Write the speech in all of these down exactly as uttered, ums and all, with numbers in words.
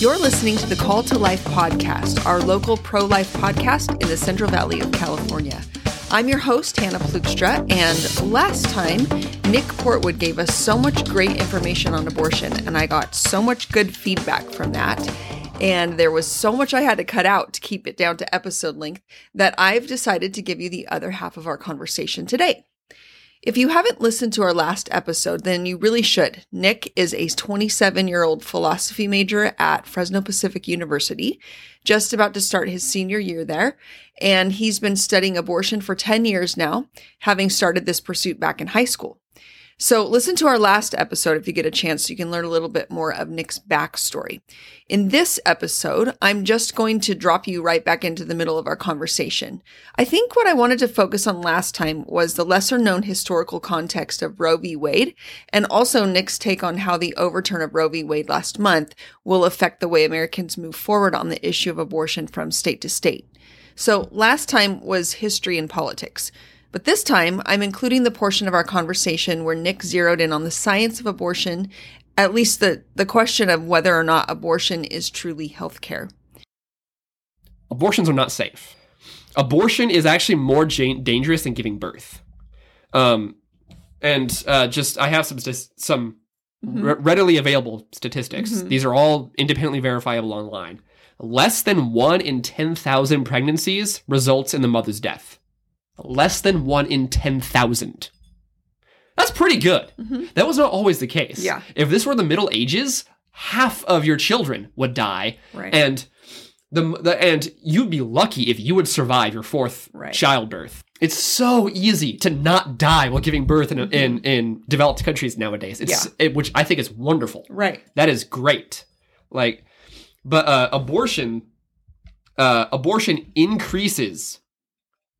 You're listening to the Call to Life podcast, our local pro-life podcast in the Central Valley of California. I'm your host, Hannah Plukstra, and last time, Nick Portwood gave us so much great information on abortion, and I got so much good feedback from that. And there was so much I had to cut out to keep it down to episode length that I've decided to give you the other half of our conversation today. If you haven't listened to our last episode, then you really should. Nick is a twenty-seven-year-old philosophy major at Fresno Pacific University, just about to start his senior year there. And he's been studying abortion for ten years now, having started this pursuit back in high school. So listen to our last episode if you get a chance so you can learn a little bit more of Nick's backstory. In this episode, I'm just going to drop you right back into the middle of our conversation. I think what I wanted to focus on last time was the lesser-known historical context of Roe v. Wade and also Nick's take on how the overturn of Roe v. Wade last month will affect the way Americans move forward on the issue of abortion from state to state. So last time was history and politics. But this time, I'm including the portion of our conversation where Nick zeroed in on the science of abortion, at least the, the question of whether or not abortion is truly healthcare. Abortions are not safe. Abortion is actually more ja- dangerous than giving birth. Um, and uh, just I have some some mm-hmm. re- readily available statistics. Mm-hmm. These are all independently verifiable online. Less than one in ten thousand pregnancies results in the mother's death. Less than one in ten thousand. That's pretty good. Mm-hmm. That was not always the case. Yeah. If this were the Middle Ages, half of your children would die. Right. And the, the and you'd be lucky if you would survive your fourth right. childbirth. It's so easy to not die while giving birth in mm-hmm. in, in developed countries nowadays. It's yeah. it, which I think is wonderful. Right. That is great. Like, but uh, abortion uh, abortion increases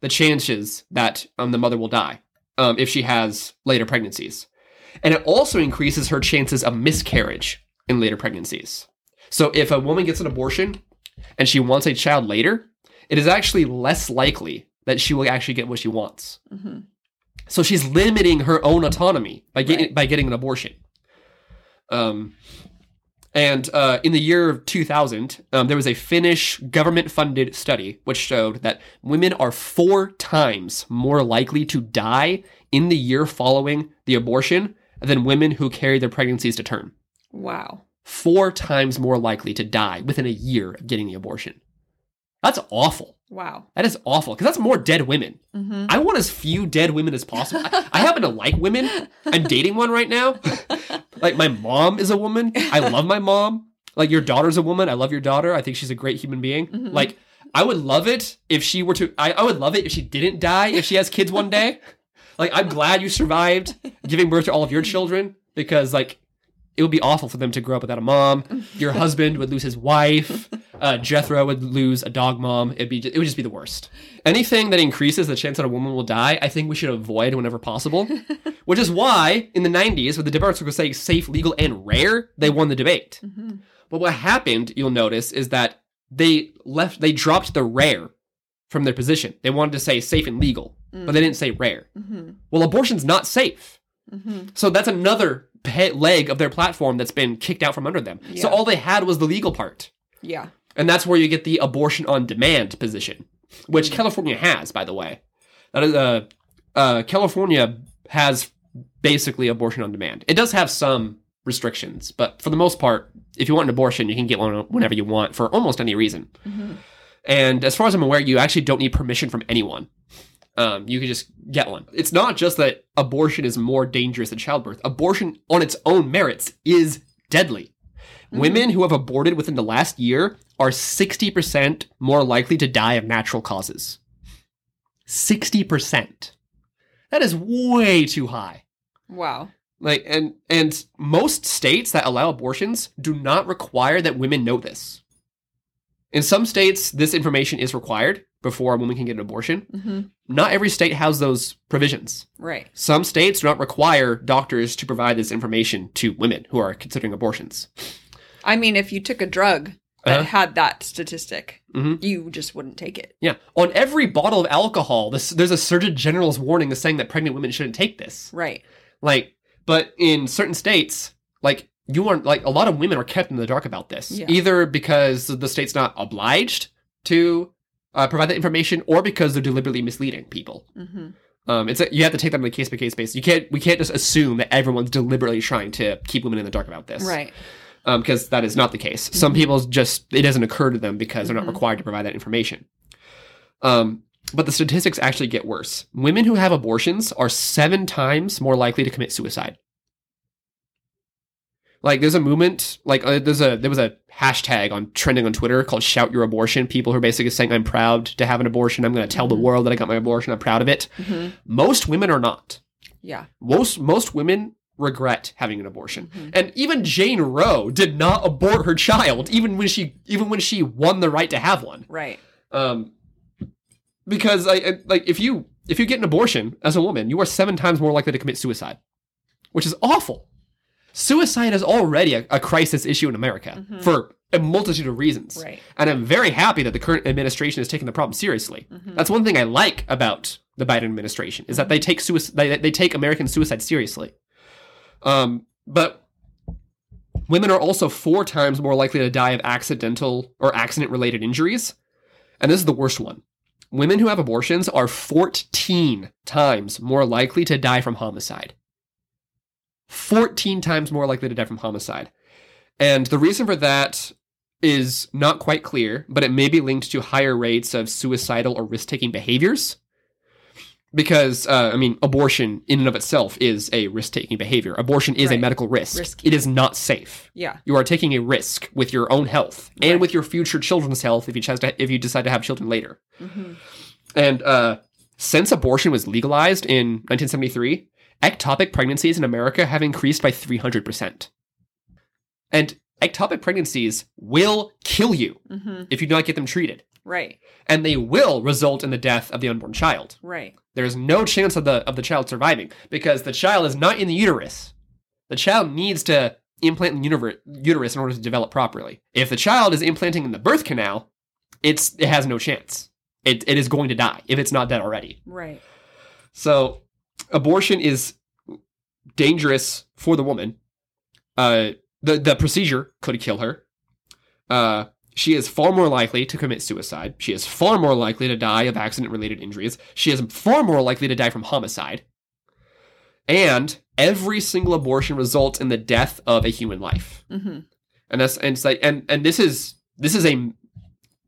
the chances that um, the mother will die um, if she has later pregnancies. And it also increases her chances of miscarriage in later pregnancies. So if a woman gets an abortion and she wants a child later, it is actually less likely that she will actually get what she wants. Mm-hmm. So she's limiting her own autonomy by getting right. by getting an abortion. Um, and uh, in the year two thousand, um, there was a Finnish government-funded study which showed that women are four times more likely to die in the year following the abortion than women who carry their pregnancies to term. Wow. Four times more likely to die within a year of getting the abortion. That's awful. Wow. That is awful, because that's more dead women. Mm-hmm. I want as few dead women as possible. I, I happen to like women. I'm dating one right now. Like, my mom is a woman. I love my mom. Like, your daughter's a woman. I love your daughter. I think she's a great human being. Mm-hmm. Like, I would love it if she were to... I, I would love it if she didn't die, if she has kids one day. Like, I'm glad you survived giving birth to all of your children, because, like, it would be awful for them to grow up without a mom. Your husband would lose his wife. Uh, Jethro would lose a dog mom. It'd be, it would just be the worst. Anything that increases the chance that a woman will die, I think we should avoid whenever possible. Which is why, in the nineties, when the Democrats were saying safe, legal, and rare, they won the debate. Mm-hmm. But what happened, you'll notice, is that they left, they dropped the rare from their position. They wanted to say safe and legal, mm-hmm. but they didn't say rare. Mm-hmm. Well, abortion's not safe. Mm-hmm. So that's another leg of their platform that's been kicked out from under them. Yeah. So all they had was the legal part. Yeah. And that's where you get the abortion on demand position, which California has, by the way. That is, uh, uh, California has basically abortion on demand. It does have some restrictions, but for the most part, if you want an abortion, you can get one whenever you want for almost any reason. Mm-hmm. And as far as I'm aware, you actually don't need permission from anyone. Um, you can just get one. It's not just that abortion is more dangerous than childbirth. Abortion on its own merits is deadly. Mm-hmm. Women who have aborted within the last year are sixty percent more likely to die of natural causes. sixty percent. That is way too high. Wow. Like, and and most states that allow abortions do not require that women know this. In some states, this information is required before a woman can get an abortion. Mm-hmm. Not every state has those provisions. Right. Some states do not require doctors to provide this information to women who are considering abortions. I mean, if you took a drug that uh-huh. had that statistic, mm-hmm. you just wouldn't take it. Yeah. On every bottle of alcohol, this, there's a Surgeon General's warning that's saying that pregnant women shouldn't take this. Right. Like, but in certain states, like, you are, like, a lot of women are kept in the dark about this, yeah. either because the state's not obliged to uh, provide that information, or because they're deliberately misleading people. Mm-hmm. Um, it's a, you have to take them on a case by case basis. You can't we can't just assume that everyone's deliberately trying to keep women in the dark about this, right? Because um, that is not the case. Mm-hmm. Some people just it doesn't occur to them because mm-hmm. they're not required to provide that information. Um, but the statistics actually get worse. Women who have abortions are seven times more likely to commit suicide. Like, there's a movement, like, uh, there's a there was a hashtag on trending on Twitter called Shout Your Abortion. People who are basically saying, I'm proud to have an abortion. I'm going to tell mm-hmm. the world that I got my abortion. I'm proud of it. Mm-hmm. Most women are not. Yeah. Most, most women regret having an abortion. Mm-hmm. And even Jane Roe did not abort her child, even when she even when she won the right to have one. Right. Um, because, I, I, like, if you if you get an abortion as a woman, you are seven times more likely to commit suicide, which is awful. Suicide is already a, a crisis issue in America mm-hmm. for a multitude of reasons. Right. And I'm very happy that the current administration is taking the problem seriously. Mm-hmm. That's one thing I like about the Biden administration is that they take suicide, they, they take American suicide seriously. Um, but women are also four times more likely to die of accidental or accident-related injuries. And this is the worst one. Women who have abortions are fourteen times more likely to die from homicide. fourteen times more likely to die from homicide. And the reason for that is not quite clear, but it may be linked to higher rates of suicidal or risk-taking behaviors. Because, uh, I mean, abortion in and of itself is a risk-taking behavior. Abortion is right. a medical risk. Risky. It is not safe. Yeah. You are taking a risk with your own health and right. with your future children's health if you, ch- if you decide to have children later. Mm-hmm. And uh, since abortion was legalized in nineteen seventy-three... ectopic pregnancies in America have increased by three hundred percent. And ectopic pregnancies will kill you mm-hmm. if you do not get them treated. Right. And they will result in the death of the unborn child. Right. There is no chance of the of the child surviving because the child is not in the uterus. The child needs to implant in the uterus in order to develop properly. If the child is implanting in the birth canal, it's it has no chance. It It is going to die if it's not dead already. Right. So... abortion is dangerous for the woman. Uh, the, the procedure could kill her. Uh, she is far more likely to commit suicide. She is far more likely to die of accident-related injuries. She is far more likely to die from homicide. And every single abortion results in the death of a human life. Mm-hmm. And that's and it's like and and this is this is a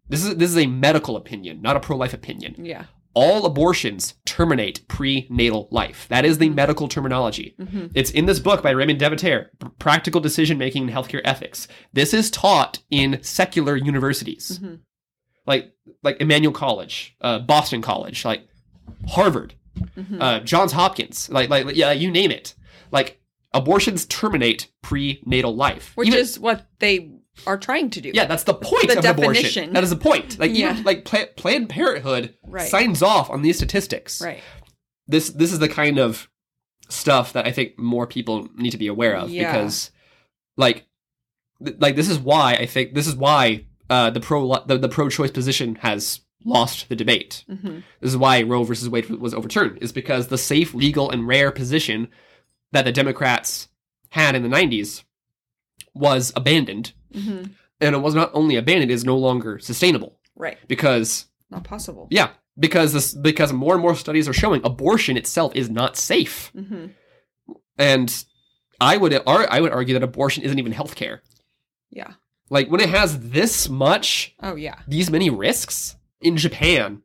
this is this is a medical opinion, not a pro-life opinion. Yeah. All abortions terminate prenatal life. That is the medical terminology. Mm-hmm. It's in this book by Raymond Deviter, Practical Decision Making in Healthcare Ethics. This is taught in secular universities, mm-hmm. like like Emmanuel College, uh, Boston College, like Harvard, mm-hmm. uh, Johns Hopkins, like like yeah, you name it. Like abortions terminate prenatal life, which even, is what they are trying to do. Yeah, that's the point the of definition. Abortion. That is the point. Like, yeah. even, like Pla- Planned Parenthood right. signs off on these statistics. Right. This this is the kind of stuff that I think more people need to be aware of yeah. because, like, th- like this is why I think this is why uh, the pro the, the pro-choice position has lost the debate. Mm-hmm. This is why Roe versus Wade was overturned. Is because the safe, legal, and rare position that the Democrats had in the nineties was abandoned. Mm-hmm. And it was not only abandoned, it is no longer sustainable. Right. Because... not possible. Yeah. Because this, because more and more studies are showing abortion itself is not safe. Mm-hmm. And I would I would argue that abortion isn't even healthcare. Yeah. Like, when it has this much... oh, yeah. These many risks in Japan,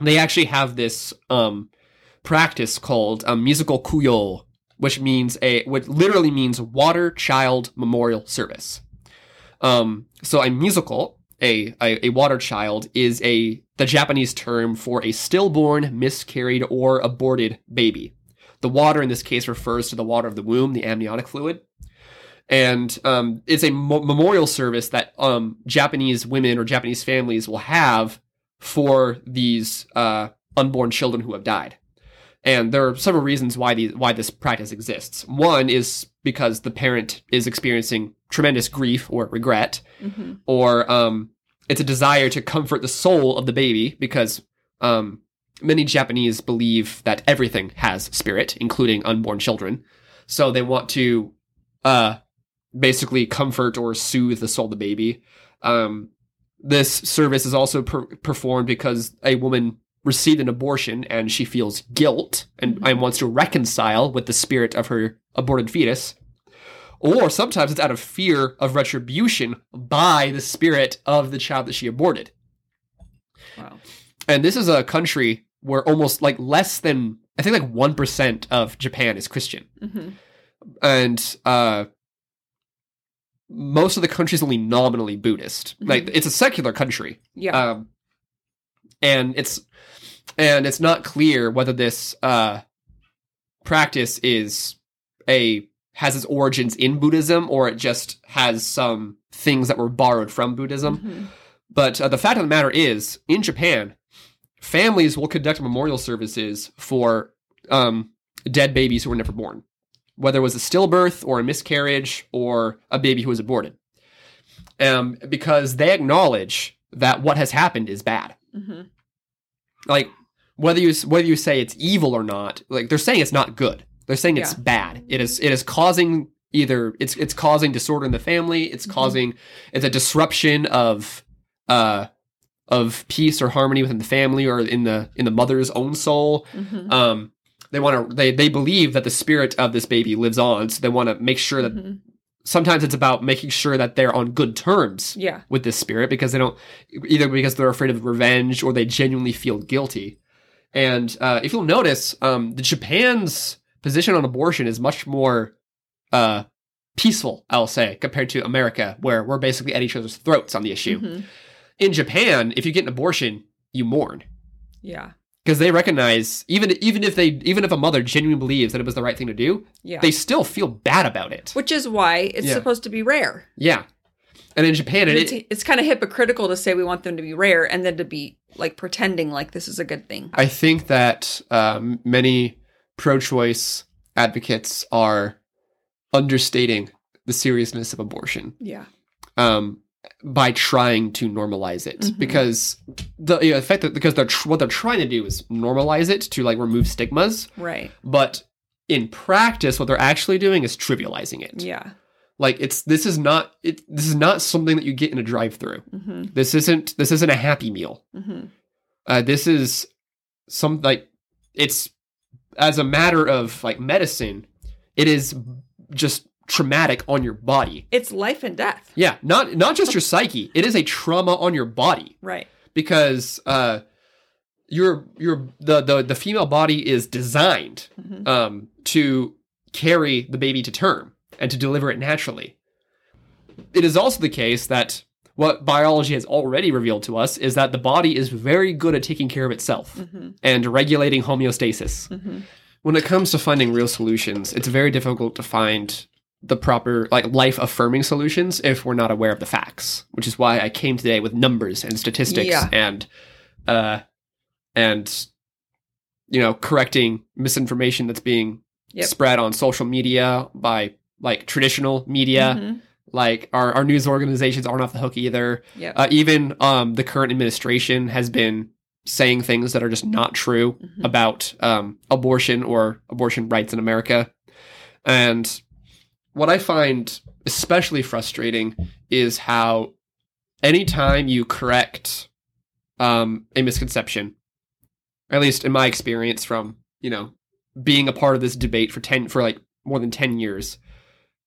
they actually have this um, practice called um, mizuko kuyo, which means a... which literally means water child memorial service. Um, so a mizuko, a, a, a water child, is a the Japanese term for a stillborn, miscarried, or aborted baby. The water in this case refers to the water of the womb, the amniotic fluid. And um, it's a mo- memorial service that um, Japanese women or Japanese families will have for these uh, unborn children who have died. And there are several reasons why these, why this practice exists. One is because the parent is experiencing tremendous grief or regret, mm-hmm. or um, it's a desire to comfort the soul of the baby, because um, many Japanese believe that everything has spirit, including unborn children. So they want to uh, basically comfort or soothe the soul of the baby. Um, this service is also per- performed because a woman received an abortion and she feels guilt and, mm-hmm. and wants to reconcile with the spirit of her aborted fetus. Or sometimes it's out of fear of retribution by the spirit of the child that she aborted. Wow. And this is a country where almost like less than, I think like one percent of Japan is Christian. Mm-hmm. And uh, most of the country is only nominally Buddhist. Mm-hmm. Like it's a secular country. Yeah. Um, and it's and it's not clear whether this uh, practice is a has its origins in Buddhism or it just has some things that were borrowed from Buddhism. Mm-hmm. But uh, the fact of the matter is, in Japan, families will conduct memorial services for um, dead babies who were never born, whether it was a stillbirth or a miscarriage or a baby who was aborted, um, because they acknowledge that what has happened is bad. Mm-hmm. Like whether you whether you say it's evil or not, like they're saying it's not good. They're saying yeah. it's bad. It is it is causing either it's it's causing disorder in the family. It's mm-hmm. causing it's a disruption of. Uh, of peace or harmony within the family or in the in the mother's own soul. Mm-hmm. Um, they want to they they believe that the spirit of this baby lives on, so they want to make sure that mm-hmm. sometimes it's about making sure that they're on good terms yeah. with this spirit, because they don't either because they're afraid of revenge or they genuinely feel guilty. And uh, if you'll notice, um, the Japan's position on abortion is much more uh, peaceful, I'll say, compared to America, where we're basically at each other's throats on the issue. Mm-hmm. In Japan, if you get an abortion, you mourn. Yeah. Because they recognize, even even if they even if a mother genuinely believes that it was the right thing to do, yeah. they still feel bad about it. Which is why it's yeah. supposed to be rare. Yeah. And in Japan, and it's, it, it's kind of hypocritical to say we want them to be rare and then to be like pretending like this is a good thing. I think that um, many pro-choice advocates are understating the seriousness of abortion. Yeah. Um. By trying to normalize it, mm-hmm. because the you know, effect that because they're tr- what they're trying to do is normalize it to like remove stigmas, right? But in practice, what they're actually doing is trivializing it. Yeah, like it's this is not it. This is not something that you get in a drive-through. Mm-hmm. This isn't this isn't a happy meal. Mm-hmm. Uh, this is some like it's as a matter of like medicine, it is just traumatic on your body. It's life and death. Yeah, not not just your psyche. It is a trauma on your body. Right. Because uh, your your the, the the female body is designed mm-hmm. um, to carry the baby to term and to deliver it naturally. It is also the case that what biology has already revealed to us is that the body is very good at taking care of itself mm-hmm. and regulating homeostasis. Mm-hmm. When it comes to finding real solutions, it's very difficult to find the proper, like, life-affirming solutions if we're not aware of the facts, which is why I came today with numbers and statistics yeah. and, uh, and you know, correcting misinformation that's being yep. spread on social media by, like, traditional media. Mm-hmm. Like, our, our news organizations aren't off the hook either. Yep. Uh, even um, the current administration has been saying things that are just not true mm-hmm. about um, abortion or abortion rights in America. And what I find especially frustrating is how anytime you correct um, a misconception, at least in my experience from, you know, being a part of this debate for ten for like more than ten years,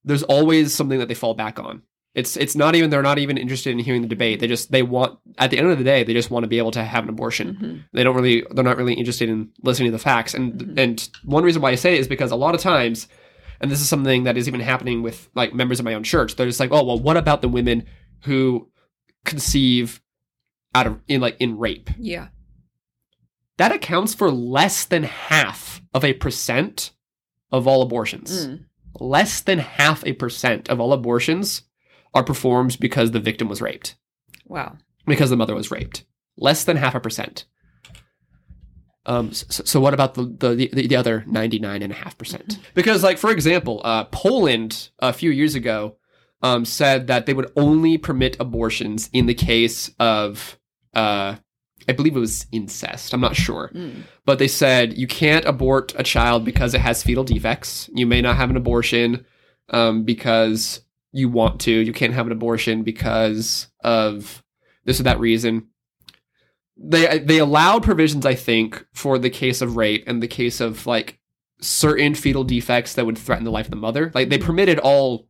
there's always something that they fall back on. It's it's not even they're not even interested in hearing the debate. They just they want at the end of the day, they just want to be able to have an abortion. Mm-hmm. They don't really they're not really interested in listening to the facts. And mm-hmm. and one reason why I say it is because a lot of times, and this is something that is even happening with, like, members of my own church. They're just like, oh, well, what about the women who conceive out of in like in rape? Yeah. That accounts for less than half of a percent of all abortions. Mm. Less than half a percent of all abortions are performed because the victim was raped. Wow. Because the mother was raped. Less than half a percent. Um, so, so what about the the, the, the other ninety-nine point five percent? Because, like, for example, uh, Poland a few years ago um, said that they would only permit abortions in the case of, uh, I believe it was incest. I'm not sure. Mm. But they said you can't abort a child because it has fetal defects. You may not have an abortion um, because you want to, you can't have an abortion because of this or that reason. They they allowed provisions, I think, for the case of rape and the case of like certain fetal defects that would threaten the life of the mother. Like they permitted all,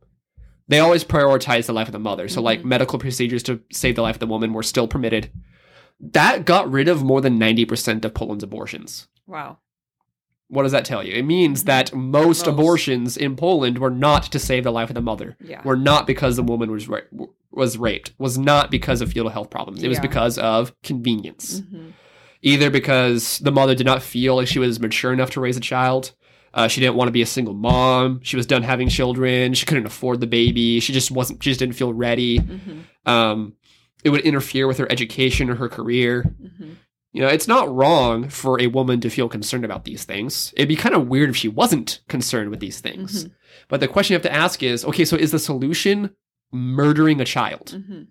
they always prioritized the life of the mother. So mm-hmm. like medical procedures to save the life of the woman were still permitted. That got rid of more than ninety percent of Poland's abortions. Wow. What does that tell you? It means that most, most abortions in Poland were not to save the life of the mother. Yeah. Were not because the woman was ra- was raped. Was not because of fetal health problems. It yeah. was because of convenience. Mm-hmm. Either because the mother did not feel like she was mature enough to raise a child. Uh, she didn't want to be a single mom. She was done having children. She couldn't afford the baby. She just wasn't. She just didn't feel ready. Mm-hmm. Um, it would interfere with her education or her career. Mm-hmm. You know, it's not wrong for a woman to feel concerned about these things. It'd be kind of weird if she wasn't concerned with these things. Mm-hmm. But the question you have to ask is, okay, so is the solution murdering a child? Mm-hmm.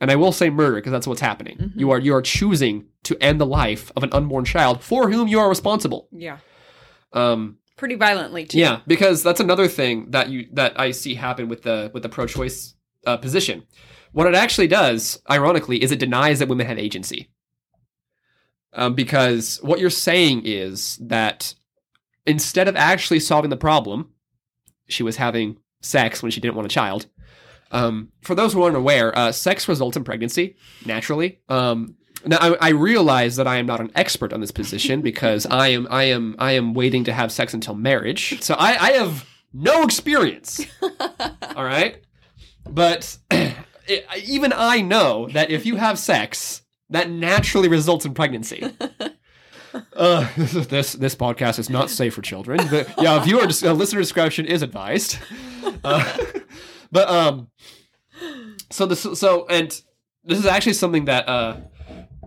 And I will say murder because that's what's happening. Mm-hmm. You are you are choosing to end the life of an unborn child for whom you are responsible. Yeah. Um, pretty violently too. Yeah, because that's another thing that you that I see happen with the with the pro-choice uh, position. What it actually does, ironically, is it denies that women have agency. Um, because what you're saying is that instead of actually solving the problem, she was having sex when she didn't want a child. Um, for those who aren't aware, uh, sex results in pregnancy, naturally. Um, now, I, I realize that I am not an expert on this position because I am I am, I am waiting to have sex until marriage. So I, I have no experience, all right? But it, even I know that if you have sex... that naturally results in pregnancy. uh, this this podcast is not safe for children. But yeah, viewer uh, listener discretion is advised. Uh, but um, so this so and this is actually something that uh,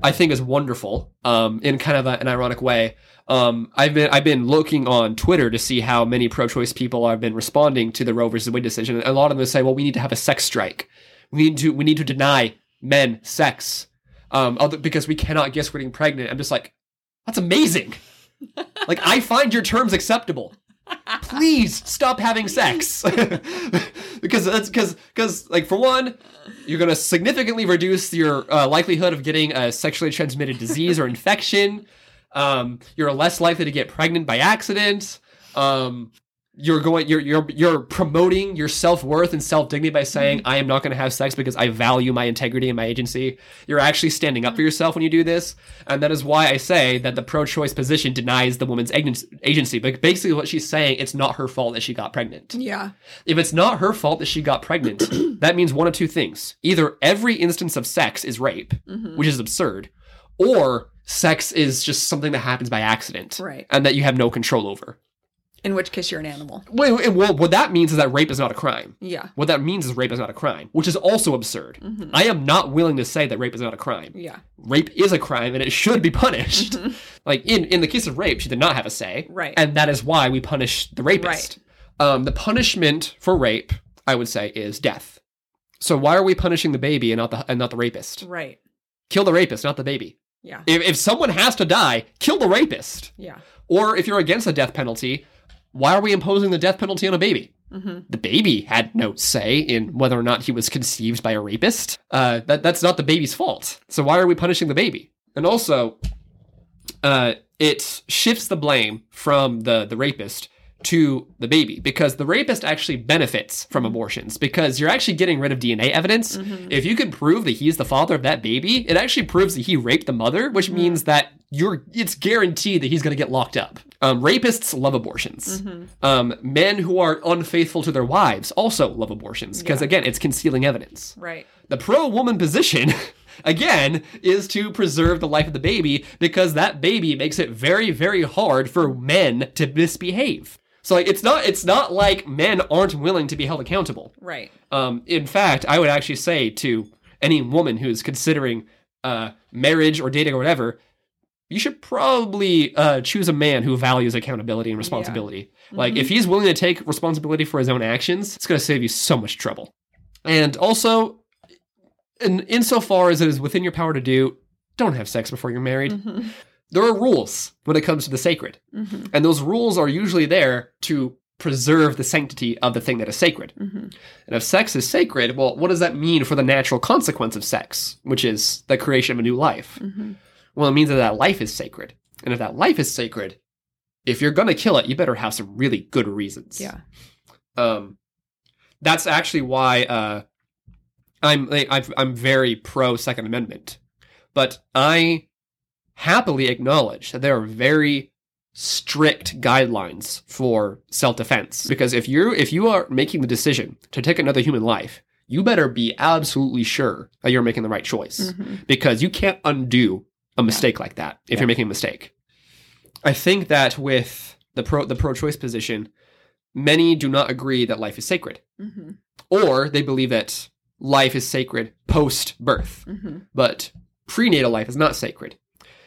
I think is wonderful. Um, in kind of a, an ironic way. Um, I've been I've been looking on Twitter to see how many pro-choice people have been responding to the Roe versus Wade decision. And a lot of them say, "Well, we need to have a sex strike. We need to we need to deny men sex." Um, other, because we cannot guess we're getting pregnant. I'm just like, that's amazing. Like, I find your terms acceptable. Please stop having sex. Because that's because because like, for one, you're going to significantly reduce your uh, likelihood of getting a sexually transmitted disease or infection. Um, you're less likely to get pregnant by accident. Um, you're going you're you're you're promoting your self-worth and self-dignity by saying, I am not going to have sex because I value my integrity and my agency. You're actually standing up for yourself when you do this. And that is why I say that the pro-choice position denies the woman's agency. But basically what she's saying, it's not her fault that she got pregnant. Yeah. If it's not her fault that she got pregnant, that means one of two things. Either every instance of sex is rape, mm-hmm. which is absurd, or sex is just something that happens by accident. Right. And that you have no control over. In which case, you're an animal. Well, well, what that means is that rape is not a crime. Yeah. What that means is rape is not a crime, which is also absurd. Mm-hmm. I am not willing to say that rape is not a crime. Yeah. Rape is a crime, and it should be punished. Mm-hmm. Like, in, in the case of rape, she did not have a say. Right. And that is why we punish the rapist. Right. Um, the punishment for rape, I would say, is death. So why are we punishing the baby and not the, and not the rapist? Right. Kill the rapist, not the baby. Yeah. If, if someone has to die, kill the rapist. Yeah. Or if you're against the death penalty... why are we imposing the death penalty on a baby? Mm-hmm. The baby had no say in whether or not he was conceived by a rapist. Uh, that that's not the baby's fault. So why are we punishing the baby? And also, uh, it shifts the blame from the, the rapist to the baby, because the rapist actually benefits from abortions because you're actually getting rid of D N A evidence. Mm-hmm. If you can prove that he's the father of that baby, it actually proves that he raped the mother, which mm-hmm. means that you're it's guaranteed that he's going to get locked up. Um, rapists love abortions. Mm-hmm. Um, men who are unfaithful to their wives also love abortions because, yeah. again, it's concealing evidence. Right. The pro-woman position... again, is to preserve the life of the baby because that baby makes it very, very hard for men to misbehave. So like, it's not it's not like men aren't willing to be held accountable. Right. Um, in fact, I would actually say to any woman who's considering uh, marriage or dating or whatever, you should probably uh, choose a man who values accountability and responsibility. Yeah. Like, mm-hmm. if he's willing to take responsibility for his own actions, it's going to save you so much trouble. And also... and insofar as it is within your power to do, don't have sex before you're married. Mm-hmm. There are rules when it comes to the sacred. Mm-hmm. And those rules are usually there to preserve the sanctity of the thing that is sacred. Mm-hmm. And if sex is sacred, well, what does that mean for the natural consequence of sex, which is the creation of a new life? Mm-hmm. Well, it means that that life is sacred. And if that life is sacred, if you're going to kill it, you better have some really good reasons. Yeah. Um, that's actually why uh, I'm I'm very pro Second Amendment. But I happily acknowledge that there are very strict guidelines for self-defense. Because if you if you are making the decision to take another human life, you better be absolutely sure that you're making the right choice. Mm-hmm. Because you can't undo a mistake yeah. like that if yeah. you're making a mistake. I think that with the pro the pro-choice position, many do not agree that life is sacred. Mm-hmm. Or they believe that life is sacred post-birth. Mm-hmm. But prenatal life is not sacred,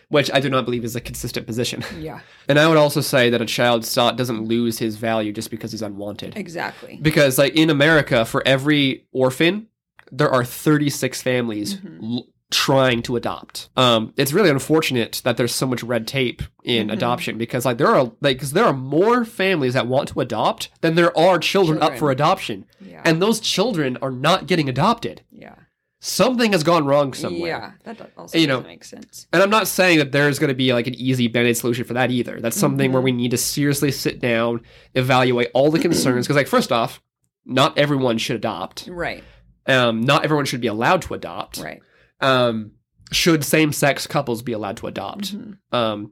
which I do not believe is a consistent position. Yeah. And I would also say that a child's thought doesn't lose his value just because he's unwanted. Exactly. Because like in America, for every orphan, there are thirty-six families mm-hmm. l- trying to adopt. Um, it's really unfortunate that there's so much red tape in mm-hmm. adoption, because like there are like cause there are more families that want to adopt than there are children, children. up for adoption. Yeah. And those children are not getting adopted. Yeah. Something has gone wrong somewhere. Yeah, that also you know, doesn't make sense. And I'm not saying that there's going to be like an easy Band-Aid solution for that either. That's something mm-hmm. where we need to seriously sit down, evaluate all the concerns. Because like, first off, not everyone should adopt. Right. Um, not everyone should be allowed to adopt. Right. Um, should same-sex couples be allowed to adopt? Mm-hmm. Um,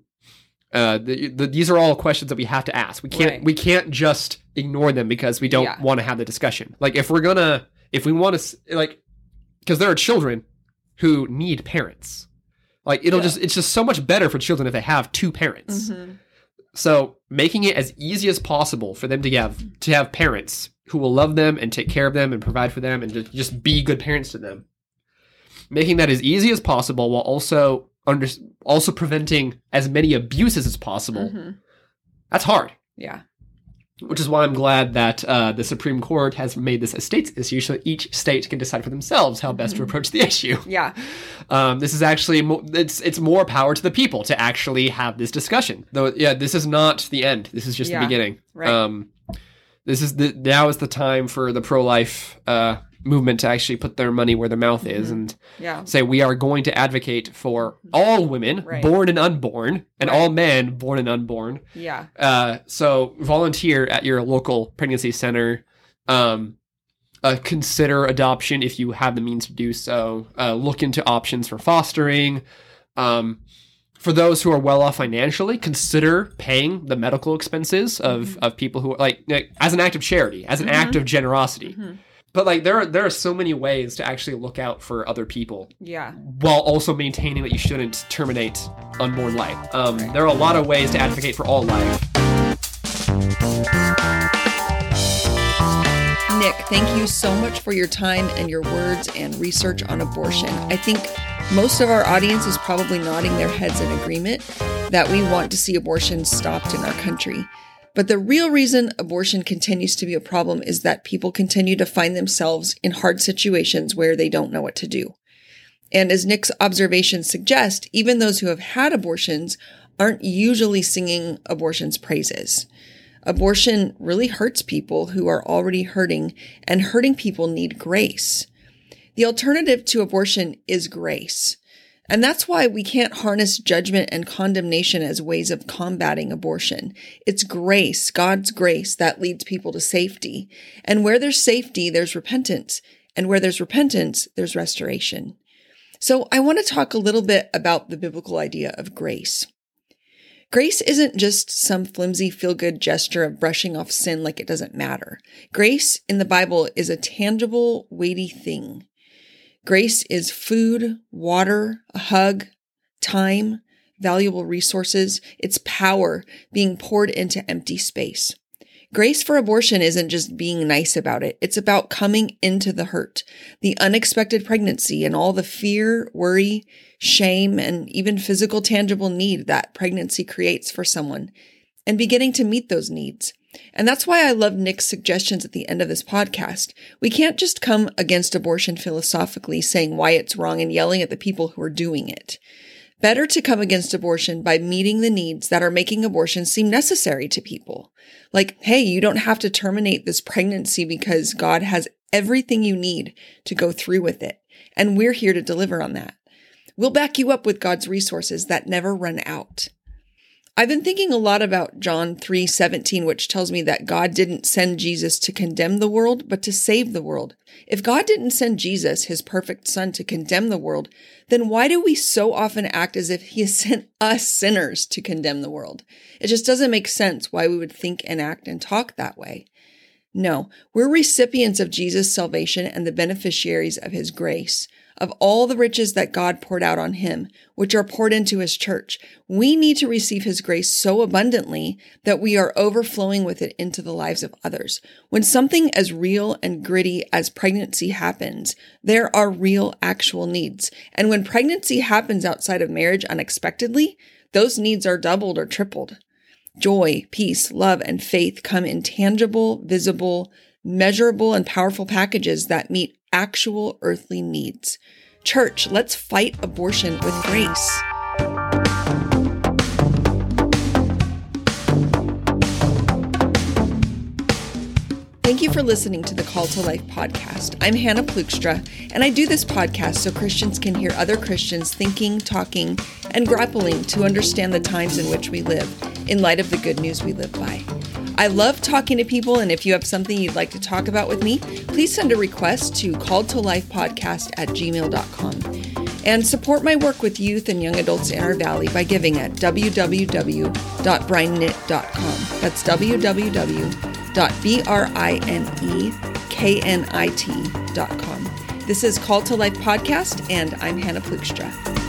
uh, the, the, these are all questions that we have to ask. We can't right. we can't just ignore them because we don't yeah. want to have the discussion. Like if we're gonna if we want to like. Because there are children who need parents. Like, it'll yeah. just, it's just so much better for children if they have two parents. Mm-hmm. So making it as easy as possible for them to have, to have parents who will love them and take care of them and provide for them and just, just be good parents to them. Making that as easy as possible while also under, also preventing as many abuses as possible. Mm-hmm. That's hard. Yeah. Which is why I'm glad that uh, the Supreme Court has made this a states issue, so each state can decide for themselves how best mm-hmm. to approach the issue. Yeah, um, this is actually mo- it's it's more power to the people to actually have this discussion. Though, yeah, this is not the end. This is just yeah, the beginning. Right. Um, this is the, now is the time for the pro-life uh, movement to actually put their money where their mouth mm-hmm. is and yeah. say we are going to advocate for all women right. born and unborn and right. all men born and unborn. Yeah. Uh, so volunteer at your local pregnancy center. Um, uh, consider adoption if you have the means to do so. Uh, look into options for fostering. Um, for those who are well off financially, consider paying the medical expenses of, mm-hmm. of people who are like, like as an act of charity, as an mm-hmm. act of generosity. Mm-hmm. But like there are there are so many ways to actually look out for other people. Yeah. While also maintaining that you shouldn't terminate unborn life. Um, right. There are a lot of ways to advocate for all life. Nick, thank you so much for your time and your words and research on abortion. I think most of our audience is probably nodding their heads in agreement that we want to see abortion stopped in our country. But the real reason abortion continues to be a problem is that people continue to find themselves in hard situations where they don't know what to do. And as Nick's observations suggest, even those who have had abortions aren't usually singing abortion's praises. Abortion really hurts people who are already hurting, and hurting people need grace. The alternative to abortion is grace. And that's why we can't harness judgment and condemnation as ways of combating abortion. It's grace, God's grace, that leads people to safety. And where there's safety, there's repentance. And where there's repentance, there's restoration. So I want to talk a little bit about the biblical idea of grace. Grace isn't just some flimsy feel-good gesture of brushing off sin like it doesn't matter. Grace in the Bible is a tangible, weighty thing. Grace is food, water, a hug, time, valuable resources. It's power being poured into empty space. Grace for abortion isn't just being nice about it. It's about coming into the hurt, the unexpected pregnancy, and all the fear, worry, shame, and even physical tangible need that pregnancy creates for someone, and beginning to meet those needs. And that's why I love Nick's suggestions at the end of this podcast. We can't just come against abortion philosophically, saying why it's wrong and yelling at the people who are doing it. Better to come against abortion by meeting the needs that are making abortion seem necessary to people. Like, hey, you don't have to terminate this pregnancy because God has everything you need to go through with it. And we're here to deliver on that. We'll back you up with God's resources that never run out. I've been thinking a lot about John three seventeen, which tells me that God didn't send Jesus to condemn the world, but to save the world. If God didn't send Jesus, his perfect son, to condemn the world, then why do we so often act as if he has sent us sinners to condemn the world? It just doesn't make sense why we would think and act and talk that way. No, we're recipients of Jesus' salvation and the beneficiaries of his grace, of all the riches that God poured out on him, which are poured into his church. We need to receive his grace so abundantly that we are overflowing with it into the lives of others. When something as real and gritty as pregnancy happens, there are real, actual needs. And when pregnancy happens outside of marriage unexpectedly, those needs are doubled or tripled. Joy, peace, love, and faith come in tangible, visible, measurable, and powerful packages that meet actual earthly needs. Church, let's fight abortion with grace. Thank you for listening to the Call to Life podcast. I'm Hannah Plukstra, and I do this podcast so Christians can hear other Christians thinking, talking, and grappling to understand the times in which we live in light of the good news we live by. I love talking to people, and if you have something you'd like to talk about with me, please send a request to called to life podcast at gmail dot com. And support my work with youth and young adults in our valley by giving at w w w dot brine knit dot com. That's w w w dot brine knit dot com. This is Call to Life Podcast, and I'm Hannah Plukstra.